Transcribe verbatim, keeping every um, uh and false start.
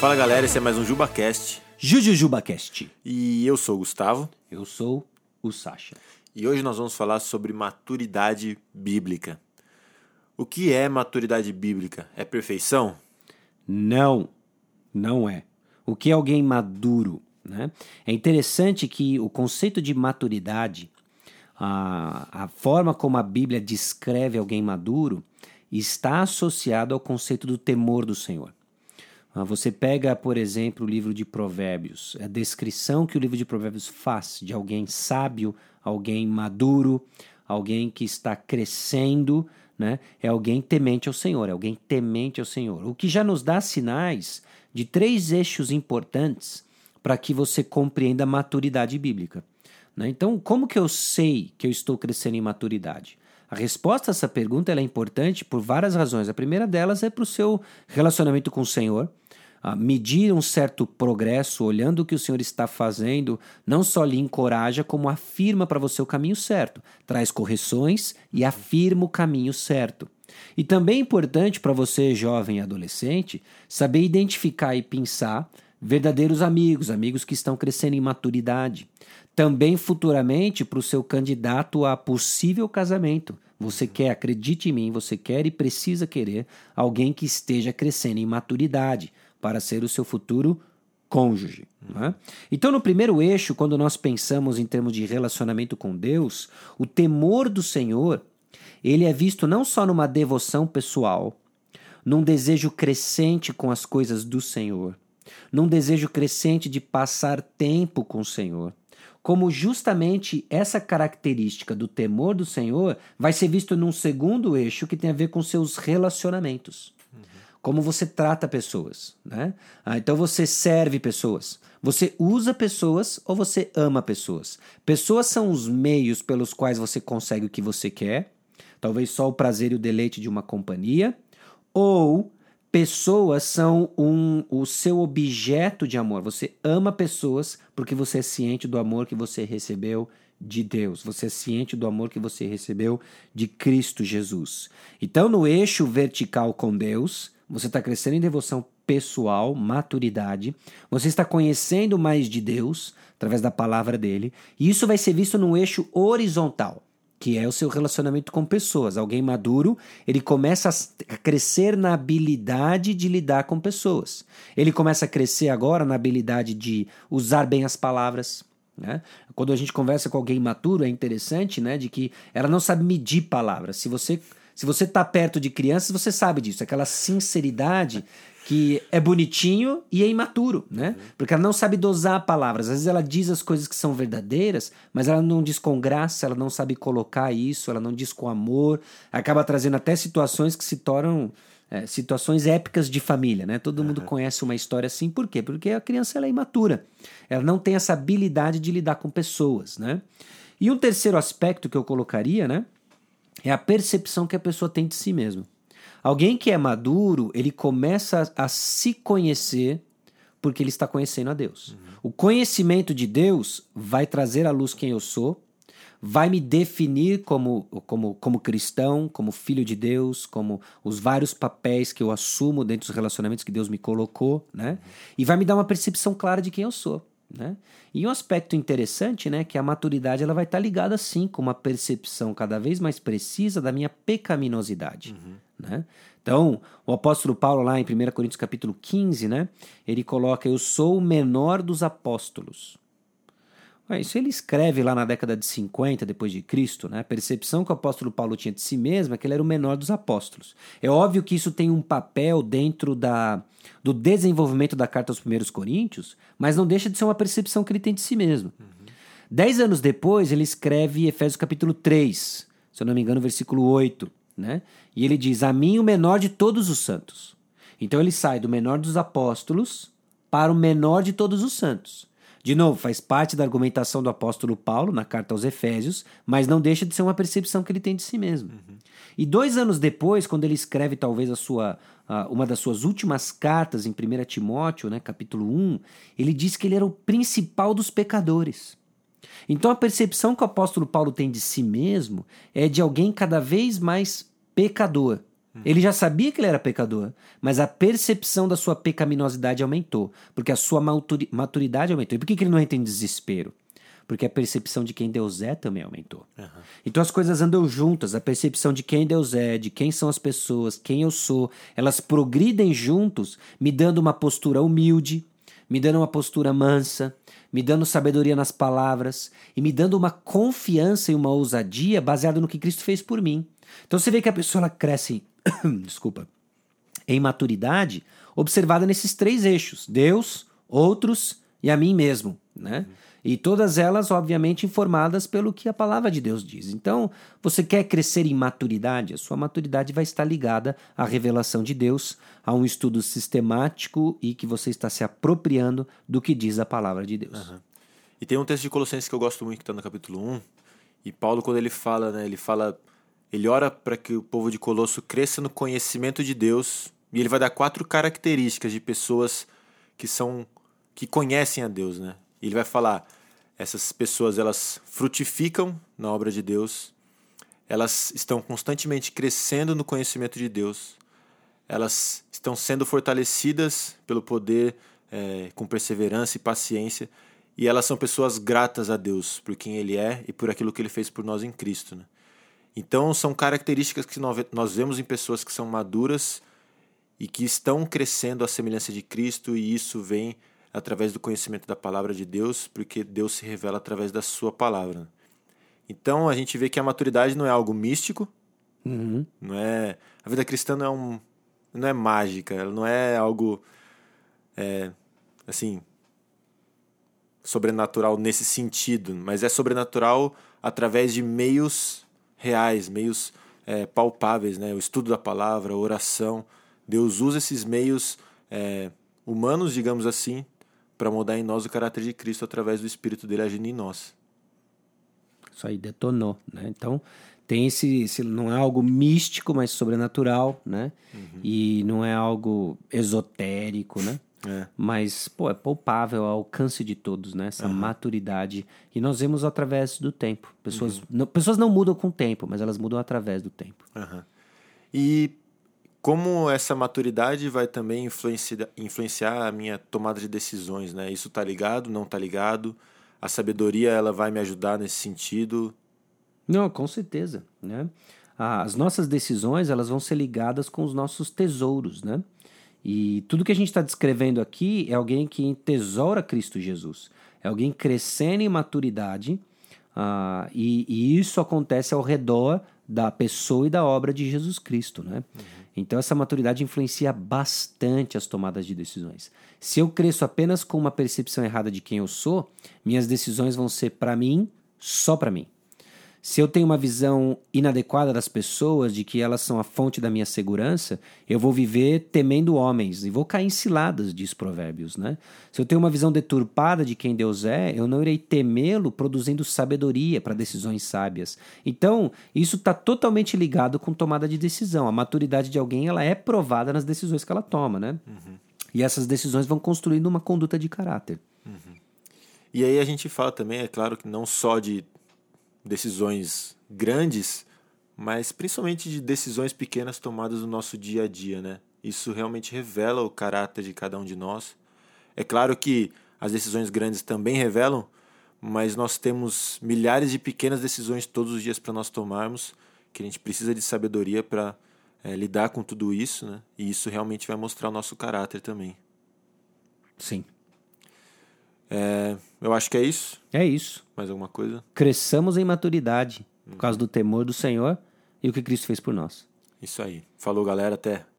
Fala galera, esse é mais um JubaCast. JujuJubaCast. E eu sou o Gustavo. Eu sou o Sasha. E hoje nós vamos falar sobre maturidade bíblica. O que é maturidade bíblica? É perfeição? Não, não é. O que é alguém maduro? Né? É interessante que o conceito de maturidade, a, a forma como a Bíblia descreve alguém maduro, está associado ao conceito do temor do Senhor. Você pega, por exemplo, o livro de Provérbios, a descrição que o livro de Provérbios faz de alguém sábio, alguém maduro, alguém que está crescendo, né? É alguém temente ao Senhor, é alguém temente ao Senhor. O que já nos dá sinais de três eixos importantes para que você compreenda a maturidade bíblica, né? Então, como que eu sei que eu estou crescendo em maturidade? A resposta a essa pergunta ela é importante por várias razões. A primeira delas é para o seu relacionamento com o Senhor. Ah, medir um certo progresso, olhando o que o Senhor está fazendo, não só lhe encoraja, como afirma para você o caminho certo. Traz correções e afirma o caminho certo. E também é importante para você, jovem e adolescente, saber identificar e pensar verdadeiros amigos, amigos que estão crescendo em maturidade. Também futuramente para o seu candidato a possível casamento. Você quer, acredite em mim, você quer e precisa querer alguém que esteja crescendo em maturidade para ser o seu futuro cônjuge. Né? Então, no primeiro eixo, quando nós pensamos em termos de relacionamento com Deus, o temor do Senhor, ele é visto não só numa devoção pessoal, num desejo crescente com as coisas do Senhor, num desejo crescente de passar tempo com o Senhor, como justamente essa característica do temor do Senhor vai ser visto num segundo eixo que tem a ver com seus relacionamentos. Como você trata pessoas, né? Ah, então você serve pessoas, você usa pessoas ou você ama pessoas. Pessoas são os meios pelos quais você consegue o que você quer, talvez só o prazer e o deleite de uma companhia, ou pessoas são um, o seu objeto de amor. Você ama pessoas porque você é ciente do amor que você recebeu de Deus. Você é ciente do amor que você recebeu de Cristo Jesus. Então, no eixo vertical com Deus, você está crescendo em devoção pessoal, maturidade. Você está conhecendo mais de Deus através da palavra dele. E isso vai ser visto num eixo horizontal, que é o seu relacionamento com pessoas. Alguém maduro, ele começa a crescer na habilidade de lidar com pessoas. Ele começa a crescer agora na habilidade de usar bem as palavras. Né? Quando a gente conversa com alguém imaturo, é interessante, né, de que ela não sabe medir palavras. Se você... Se você está perto de crianças, você sabe disso. Aquela sinceridade que é bonitinho e é imaturo, né? Porque ela não sabe dosar palavras. Às vezes ela diz as coisas que são verdadeiras, mas ela não diz com graça, ela não sabe colocar isso, ela não diz com amor. Acaba trazendo até situações que se tornam é, situações épicas de família, né? Todo mundo conhece uma história assim. Por quê? Porque a criança ela é imatura. Ela não tem essa habilidade de lidar com pessoas, né? E um terceiro aspecto que eu colocaria, né? É a percepção que a pessoa tem de si mesma. Alguém que é maduro, ele começa a, a se conhecer porque ele está conhecendo a Deus. Uhum. O conhecimento de Deus vai trazer à luz quem eu sou, vai me definir como, como, como cristão, como filho de Deus, como os vários papéis que eu assumo dentro dos relacionamentos que Deus me colocou, né? Uhum. E vai me dar uma percepção clara de quem eu sou. Né? E um aspecto interessante, né, que a maturidade ela vai estar ligada sim com uma percepção cada vez mais precisa da minha pecaminosidade. Uhum. Né? Então, o apóstolo Paulo lá em primeira Coríntios capítulo quinze, né, ele coloca: eu sou o menor dos apóstolos. Ué, isso ele escreve lá na década de cinquenta depois de Cristo, né? A percepção que o apóstolo Paulo tinha de si mesmo é que ele era o menor dos apóstolos. É óbvio que isso tem um papel dentro da, do desenvolvimento da carta aos primeiros Coríntios, mas não deixa de ser uma percepção que ele tem de si mesmo. Uhum. Dez anos depois, ele escreve Efésios capítulo três, se eu não me engano, versículo oito, né? E ele diz: a mim o menor de todos os santos. Então ele sai do menor dos apóstolos para o menor de todos os santos. De novo, faz parte da argumentação do apóstolo Paulo na carta aos Efésios, mas não deixa de ser uma percepção que ele tem de si mesmo. Uhum. E dois anos depois, quando ele escreve talvez a sua, a, uma das suas últimas cartas em primeira Timóteo, né, capítulo um, ele diz que ele era o principal dos pecadores. Então a percepção que o apóstolo Paulo tem de si mesmo é de alguém cada vez mais pecador. Ele já sabia que ele era pecador, mas a percepção da sua pecaminosidade aumentou, porque a sua maturidade aumentou. E por que que ele não entra em desespero? Porque a percepção de quem Deus é também aumentou. Uhum. Então as coisas andam juntas, a percepção de quem Deus é, de quem são as pessoas, quem eu sou, elas progridem juntos, me dando uma postura humilde, me dando uma postura mansa, me dando sabedoria nas palavras e me dando uma confiança e uma ousadia baseada no que Cristo fez por mim. Então você vê que a pessoa ela cresce desculpa, em maturidade observada nesses três eixos, Deus, outros e a mim mesmo, né? Uhum. E todas elas, obviamente, informadas pelo que a palavra de Deus diz. Então, você quer crescer em maturidade? A sua maturidade vai estar ligada à revelação de Deus, a um estudo sistemático e que você está se apropriando do que diz a palavra de Deus. Uhum. E tem um texto de Colossenses que eu gosto muito, que está no capítulo um. E Paulo, quando ele fala, né, ele fala, ele ora para que o povo de Colosso cresça no conhecimento de Deus. E ele vai dar quatro características de pessoas que são, que conhecem a Deus, né? Ele vai falar, essas pessoas elas frutificam na obra de Deus, elas estão constantemente crescendo no conhecimento de Deus, elas estão sendo fortalecidas pelo poder, é, com perseverança e paciência, e elas são pessoas gratas a Deus por quem Ele é e por aquilo que Ele fez por nós em Cristo, né? Então são características que nós vemos em pessoas que são maduras e que estão crescendo à semelhança de Cristo, e isso vem através do conhecimento da palavra de Deus, porque Deus se revela através da sua palavra. Então a gente vê que a maturidade não é algo místico, uhum. não é, a vida cristã não é, um, não é mágica, ela não é algo é, assim, sobrenatural nesse sentido, mas é sobrenatural através de meios reais, meios é, palpáveis, né? O estudo da palavra, a oração. Deus usa esses meios é, humanos, digamos assim, para mudar em nós o caráter de Cristo através do Espírito dele agindo em nós. Isso aí detonou, né? Então, tem esse, esse não é algo místico, mas sobrenatural, né? Uhum. E não é algo esotérico, né? É. Mas, pô, é palpável ao alcance de todos, né? Essa uhum. maturidade. E nós vemos através do tempo. Pessoas, uhum. não, pessoas não mudam com o tempo, mas elas mudam através do tempo. Uhum. E como essa maturidade vai também influenciar, influenciar a minha tomada de decisões, né? Isso tá ligado, não tá ligado? A sabedoria, ela vai me ajudar nesse sentido? Não, com certeza, né? As nossas decisões, elas vão ser ligadas com os nossos tesouros, né? E tudo que a gente está descrevendo aqui é alguém que entesoura Cristo Jesus. É alguém crescendo em maturidade, uh, e, e isso acontece ao redor da pessoa e da obra de Jesus Cristo, né? Uhum. Então essa maturidade influencia bastante as tomadas de decisões. Se eu cresço apenas com uma percepção errada de quem eu sou, minhas decisões vão ser para mim, só para mim. Se eu tenho uma visão inadequada das pessoas, de que elas são a fonte da minha segurança, eu vou viver temendo homens e vou cair em ciladas, diz Provérbios, né? Se eu tenho uma visão deturpada de quem Deus é, eu não irei temê-lo, produzindo sabedoria para decisões sábias. Então, isso está totalmente ligado com tomada de decisão. A maturidade de alguém, ela é provada nas decisões que ela toma, né? Uhum. E essas decisões vão construindo uma conduta de caráter. Uhum. E aí a gente fala também, é claro que não só de decisões grandes, mas principalmente de decisões pequenas tomadas no nosso dia a dia, né? Isso realmente revela o caráter de cada um de nós. É claro que as decisões grandes também revelam, mas nós temos milhares de pequenas decisões todos os dias para nós tomarmos, que a gente precisa de sabedoria para é, lidar com tudo isso, né? E isso realmente vai mostrar o nosso caráter também. Sim. É, eu acho que é isso. É isso. Mais alguma coisa? Cresçamos em maturidade, uhum. por causa do temor do Senhor e o que Cristo fez por nós. Isso aí. Falou, galera. Até.